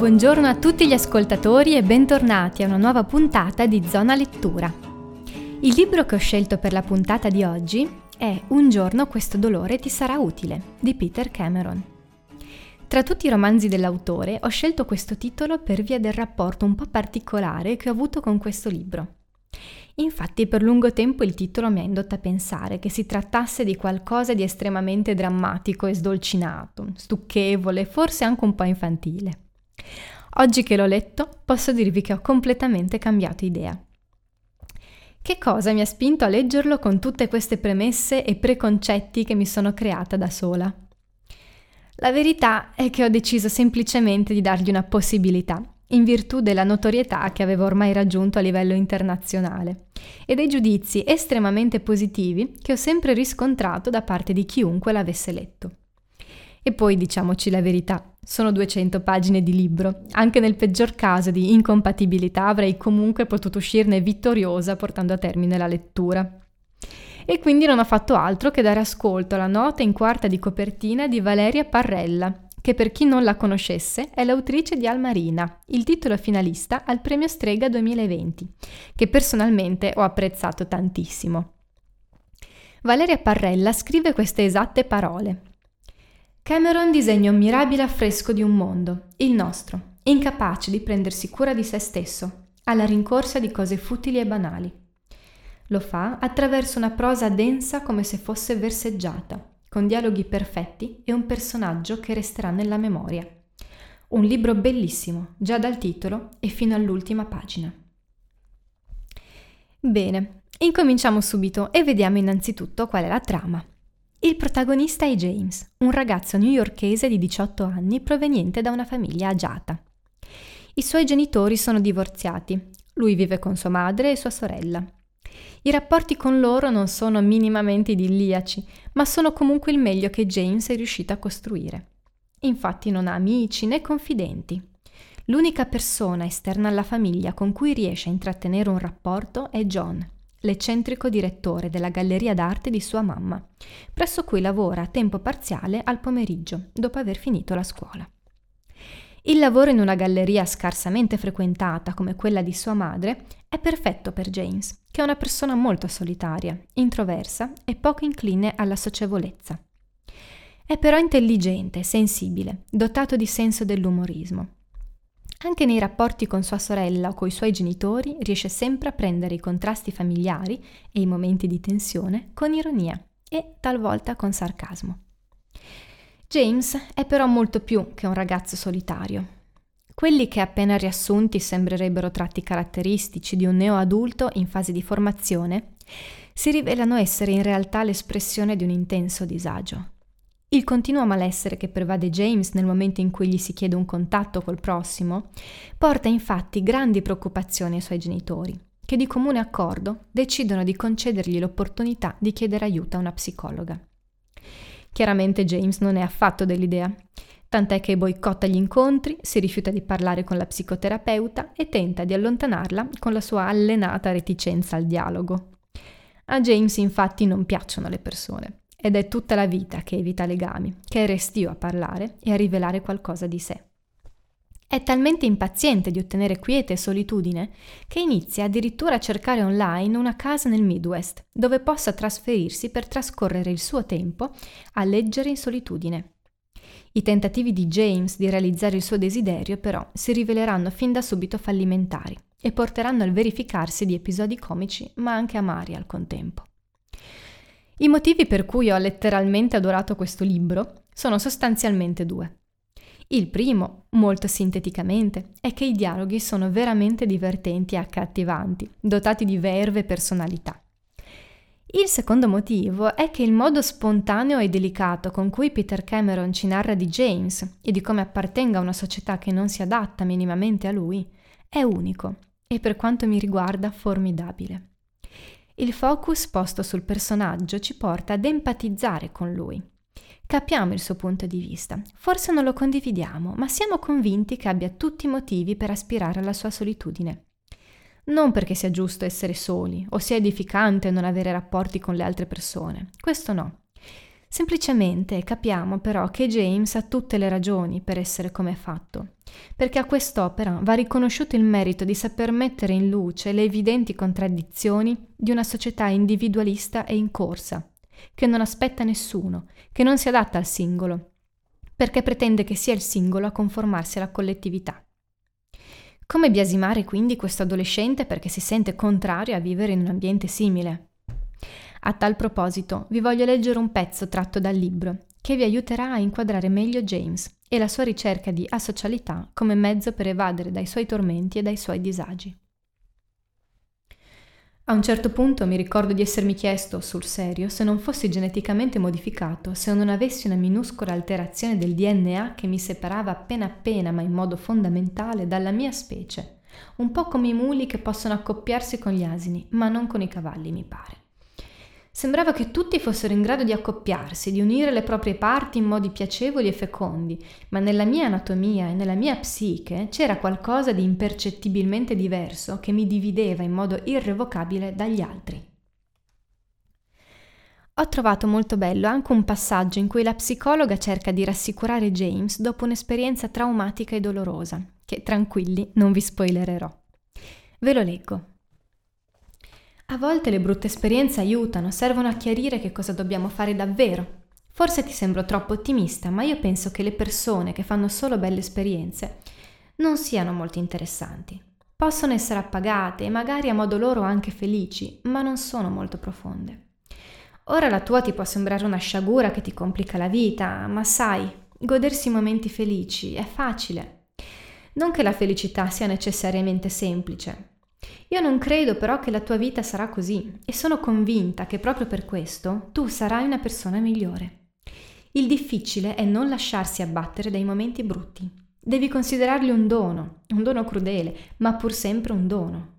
Buongiorno a tutti gli ascoltatori e bentornati a una nuova puntata di Zona Lettura. Il libro che ho scelto per la puntata di oggi è Un giorno questo dolore ti sarà utile, di Peter Cameron. Tra tutti i romanzi dell'autore ho scelto questo titolo per via del rapporto un po' particolare che ho avuto con questo libro. Infatti per lungo tempo il titolo mi ha indotto a pensare che si trattasse di qualcosa di estremamente drammatico e sdolcinato, stucchevole, forse anche un po' infantile. Oggi che l'ho letto, posso dirvi che ho completamente cambiato idea. Che cosa mi ha spinto a leggerlo con tutte queste premesse e preconcetti che mi sono creata da sola? La verità è che ho deciso semplicemente di dargli una possibilità, in virtù della notorietà che avevo ormai raggiunto a livello internazionale e dei giudizi estremamente positivi che ho sempre riscontrato da parte di chiunque l'avesse letto. E poi diciamoci la verità, sono 200 pagine di libro, anche nel peggior caso di incompatibilità avrei comunque potuto uscirne vittoriosa portando a termine la lettura. E quindi non ho fatto altro che dare ascolto alla nota in quarta di copertina di Valeria Parrella, che per chi non la conoscesse è l'autrice di Almarina, il titolo finalista al Premio Strega 2020, che personalmente ho apprezzato tantissimo. Valeria Parrella scrive queste esatte parole. Cameron disegna un mirabile affresco di un mondo, il nostro, incapace di prendersi cura di se stesso, alla rincorsa di cose futili e banali. Lo fa attraverso una prosa densa come se fosse verseggiata, con dialoghi perfetti e un personaggio che resterà nella memoria. Un libro bellissimo, già dal titolo e fino all'ultima pagina. Bene, incominciamo subito e vediamo innanzitutto qual è la trama. Il protagonista è James, un ragazzo newyorkese di 18 anni proveniente da una famiglia agiata. I suoi genitori sono divorziati, lui vive con sua madre e sua sorella. I rapporti con loro non sono minimamente idilliaci, ma sono comunque il meglio che James è riuscito a costruire. Infatti non ha amici né confidenti. L'unica persona esterna alla famiglia con cui riesce a intrattenere un rapporto è John, l'eccentrico direttore della galleria d'arte di sua mamma, presso cui lavora a tempo parziale al pomeriggio, dopo aver finito la scuola. Il lavoro in una galleria scarsamente frequentata come quella di sua madre è perfetto per James, che è una persona molto solitaria, introversa e poco incline alla socievolezza. È però intelligente, sensibile, dotato di senso dell'umorismo. Anche nei rapporti con sua sorella o coi suoi genitori riesce sempre a prendere i contrasti familiari e i momenti di tensione con ironia e talvolta con sarcasmo. James è però molto più che un ragazzo solitario. Quelli che appena riassunti sembrerebbero tratti caratteristici di un neoadulto in fase di formazione, si rivelano essere in realtà l'espressione di un intenso disagio. Il continuo malessere che pervade James nel momento in cui gli si chiede un contatto col prossimo porta infatti grandi preoccupazioni ai suoi genitori, che di comune accordo decidono di concedergli l'opportunità di chiedere aiuto a una psicologa. Chiaramente James non è affatto dell'idea, tant'è che boicotta gli incontri, si rifiuta di parlare con la psicoterapeuta e tenta di allontanarla con la sua allenata reticenza al dialogo. A James infatti non piacciono le persone. Ed è tutta la vita che evita legami, che è restio a parlare e a rivelare qualcosa di sé. È talmente impaziente di ottenere quiete e solitudine che inizia addirittura a cercare online una casa nel Midwest, dove possa trasferirsi per trascorrere il suo tempo a leggere in solitudine. I tentativi di James di realizzare il suo desiderio, però, si riveleranno fin da subito fallimentari e porteranno al verificarsi di episodi comici, ma anche amari al contempo. I motivi per cui ho letteralmente adorato questo libro sono sostanzialmente due. Il primo, molto sinteticamente, è che i dialoghi sono veramente divertenti e accattivanti, dotati di verve e personalità. Il secondo motivo è che il modo spontaneo e delicato con cui Peter Cameron ci narra di James e di come appartenga a una società che non si adatta minimamente a lui è unico e, per quanto mi riguarda, formidabile. Il focus posto sul personaggio ci porta ad empatizzare con lui. Capiamo il suo punto di vista, forse non lo condividiamo, ma siamo convinti che abbia tutti i motivi per aspirare alla sua solitudine. Non perché sia giusto essere soli o sia edificante non avere rapporti con le altre persone, questo no. Semplicemente capiamo però che James ha tutte le ragioni per essere come è fatto, perché a quest'opera va riconosciuto il merito di saper mettere in luce le evidenti contraddizioni di una società individualista e in corsa, che non aspetta nessuno, che non si adatta al singolo, perché pretende che sia il singolo a conformarsi alla collettività. Come biasimare quindi questo adolescente perché si sente contrario a vivere in un ambiente simile? A tal proposito, vi voglio leggere un pezzo tratto dal libro, che vi aiuterà a inquadrare meglio James e la sua ricerca di asocialità come mezzo per evadere dai suoi tormenti e dai suoi disagi. A un certo punto mi ricordo di essermi chiesto, sul serio, se non fossi geneticamente modificato, se non avessi una minuscola alterazione del DNA che mi separava appena appena, ma in modo fondamentale, dalla mia specie. Un po' come i muli che possono accoppiarsi con gli asini, ma non con i cavalli, mi pare. Sembrava che tutti fossero in grado di accoppiarsi, di unire le proprie parti in modi piacevoli e fecondi, ma nella mia anatomia e nella mia psiche c'era qualcosa di impercettibilmente diverso che mi divideva in modo irrevocabile dagli altri. Ho trovato molto bello anche un passaggio in cui la psicologa cerca di rassicurare James dopo un'esperienza traumatica e dolorosa, che, tranquilli, non vi spoilererò. Ve lo leggo. A volte le brutte esperienze aiutano, servono a chiarire che cosa dobbiamo fare davvero. Forse ti sembro troppo ottimista, ma io penso che le persone che fanno solo belle esperienze non siano molto interessanti. Possono essere appagate e magari a modo loro anche felici, ma non sono molto profonde. Ora la tua ti può sembrare una sciagura che ti complica la vita, ma sai, godersi i momenti felici è facile. Non che la felicità sia necessariamente semplice. Io non credo però che la tua vita sarà così e sono convinta che proprio per questo tu sarai una persona migliore. Il difficile è non lasciarsi abbattere dai momenti brutti. Devi considerarli un dono crudele, ma pur sempre un dono.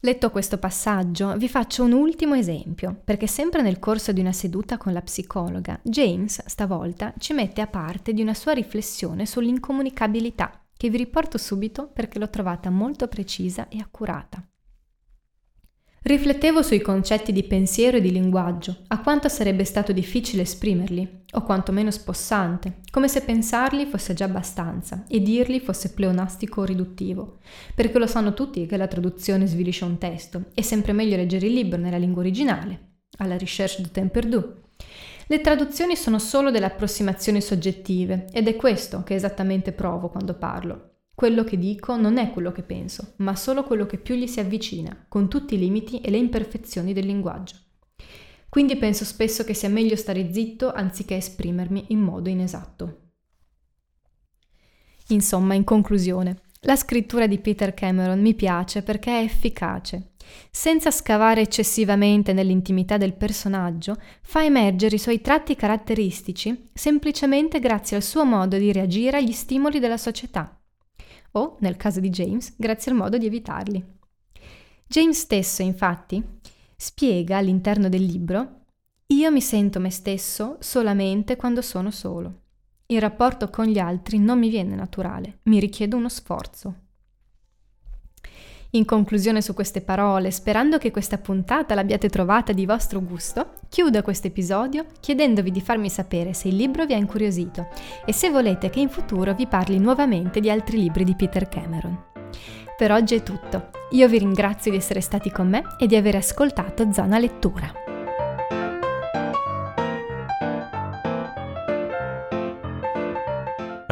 Letto questo passaggio, vi faccio un ultimo esempio, perché sempre nel corso di una seduta con la psicologa, James, stavolta, ci mette a parte di una sua riflessione sull'incomunicabilità, che vi riporto subito perché l'ho trovata molto precisa e accurata. Riflettevo sui concetti di pensiero e di linguaggio, a quanto sarebbe stato difficile esprimerli, o quantomeno spossante, come se pensarli fosse già abbastanza e dirli fosse pleonastico o riduttivo, perché lo sanno tutti che la traduzione svilisce un testo, è sempre meglio leggere il libro nella lingua originale, alla recherche du temps perdu. Le traduzioni sono solo delle approssimazioni soggettive ed è questo che esattamente provo quando parlo. Quello che dico non è quello che penso, ma solo quello che più gli si avvicina, con tutti i limiti e le imperfezioni del linguaggio. Quindi penso spesso che sia meglio stare zitto anziché esprimermi in modo inesatto. Insomma, in conclusione, la scrittura di Peter Cameron mi piace perché è efficace. Senza scavare eccessivamente nell'intimità del personaggio, fa emergere i suoi tratti caratteristici semplicemente grazie al suo modo di reagire agli stimoli della società, o, nel caso di James, grazie al modo di evitarli. James stesso, infatti, spiega all'interno del libro: «Io mi sento me stesso solamente quando sono solo. Il rapporto con gli altri non mi viene naturale, mi richiede uno sforzo». In conclusione su queste parole, sperando che questa puntata l'abbiate trovata di vostro gusto, chiudo questo episodio chiedendovi di farmi sapere se il libro vi ha incuriosito e se volete che in futuro vi parli nuovamente di altri libri di Peter Cameron. Per oggi è tutto. Io vi ringrazio di essere stati con me e di aver ascoltato Zona Lettura.